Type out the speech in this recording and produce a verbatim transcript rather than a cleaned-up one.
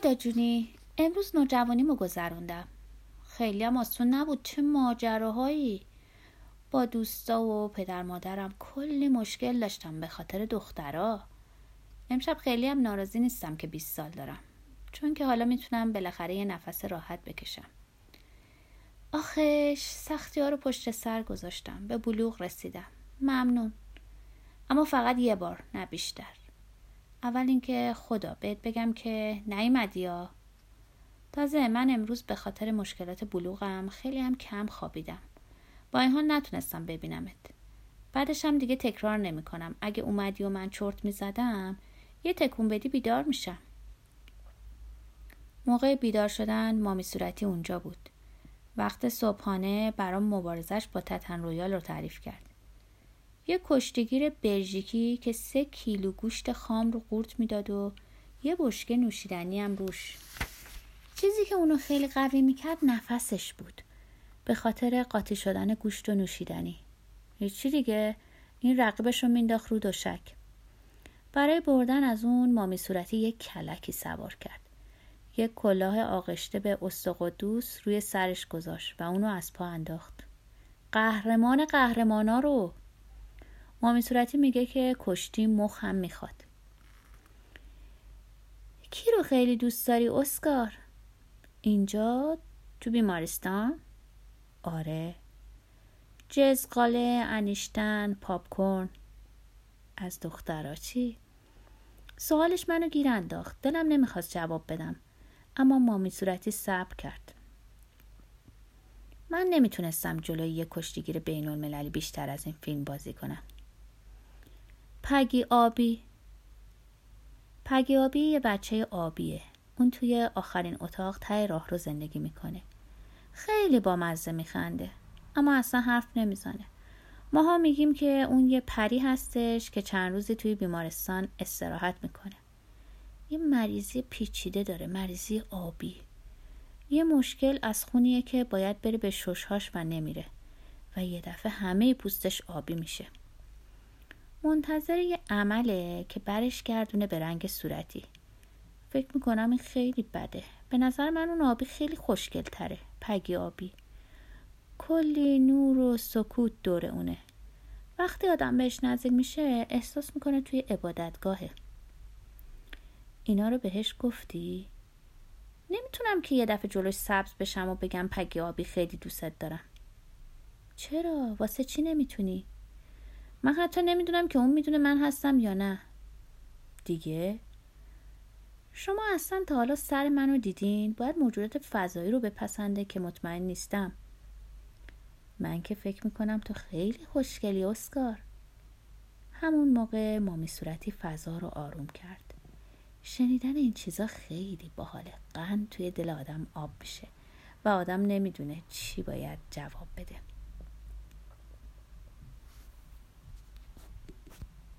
خدا جونی، امروز نوجوانیمو گذروندم. خیلی هم آسون نبود، چه ماجراهایی. با دوستا و پدر مادرم کلی مشکل داشتم به خاطر دخترا. امشب خیلی هم ناراضی نیستم که بیست سال دارم، چون که حالا میتونم بالاخره یه نفس راحت بکشم. آخش سختی ها رو پشت سر گذاشتم، به بلوغ رسیدم. ممنون، اما فقط یه بار، نه بیشتر. اول اینکه خدا بهت بگم که نیومدی ها. تازه من امروز به خاطر مشکلات بلوغم خیلی هم کم خوابیدم، با این حال نتونستم ببینمت. بعدش هم دیگه تکرار نمی کنم. اگه اومدی و من چرت می زدم، یه تکون بدی بیدار میشم. موقع بیدار شدن مامی صورتی اونجا بود. وقت صبحانه برام مبارزش با تتن رویال رو تعریف کرد. یه کشتیگیر بلژیکی که سه کیلو گوشت خام رو قورت میداد و یه بشکه نوشیدنی هم روش. چیزی که اونو خیلی قوی میکرد نفسش بود، به خاطر قاطی شدن گوشت و نوشیدنی. هیچی دیگه، این رقیبش رو مینداخت رو دوشک. برای بردن از اون مامی صورتی یک کلکی سوار کرد. یک کلاه آغشته به اسطقدوس روی سرش گذاشت و اونو از پا انداخت. قهرمان قهرمانا رو. مامی صورتی میگه که کشتی مخ هم میخواد. کی رو خیلی دوست داری اسکار؟ اینجا تو بیمارستان؟ آره. جزقاله، انیشتن، پاپکورن. از دخترها چی؟ سوالش منو گیر انداخت. دلم نمیخواست جواب بدم، اما مامی صورتی صبر کرد. من نمیتونستم جلوی یک کشتیگیر بین المللی بیشتر از این فیلم بازی کنم. پگی آبی. پگی آبی یه بچه آبیه. اون توی آخرین اتاق ته راه رو زندگی میکنه. خیلی با مزه میخنده، اما اصلا حرف نمیزنه. ماها میگیم که اون یه پری هستش که چند روزی توی بیمارستان استراحت میکنه. یه مریضی پیچیده داره، مریضی آبی. یه مشکل از خونیه که باید بره به ششهاش و نمیره و یه دفعه همه پوستش آبی میشه. منتظر یه عمله که برش گردونه به رنگ صورتی. فکر میکنم این خیلی بده. به نظر من اون آبی خیلی خوشگل تره. پگی آبی کلی نور و سکوت دور اونه. وقتی آدم بهش نزدیک میشه احساس میکنه توی عبادتگاهه. اینا رو بهش گفتی؟ نمیتونم که یه دفعه جلوش سبز بشم و بگم پگی آبی خیلی دوستت دارم. چرا؟ واسه چی نمیتونی؟ من حتی نمیدونم که اون میدونه من هستم یا نه. دیگه؟ شما اصلا تا حالا سر منو دیدین؟ باید موجودات فضایی رو بپسنده که مطمئن نیستم. من که فکر میکنم تو خیلی خوشگلی اسکار. همون موقع مامی صورتی فضا رو آروم کرد. شنیدن این چیزا خیلی باحاله. قند توی دل آدم آب میشه و آدم نمیدونه چی باید جواب بده.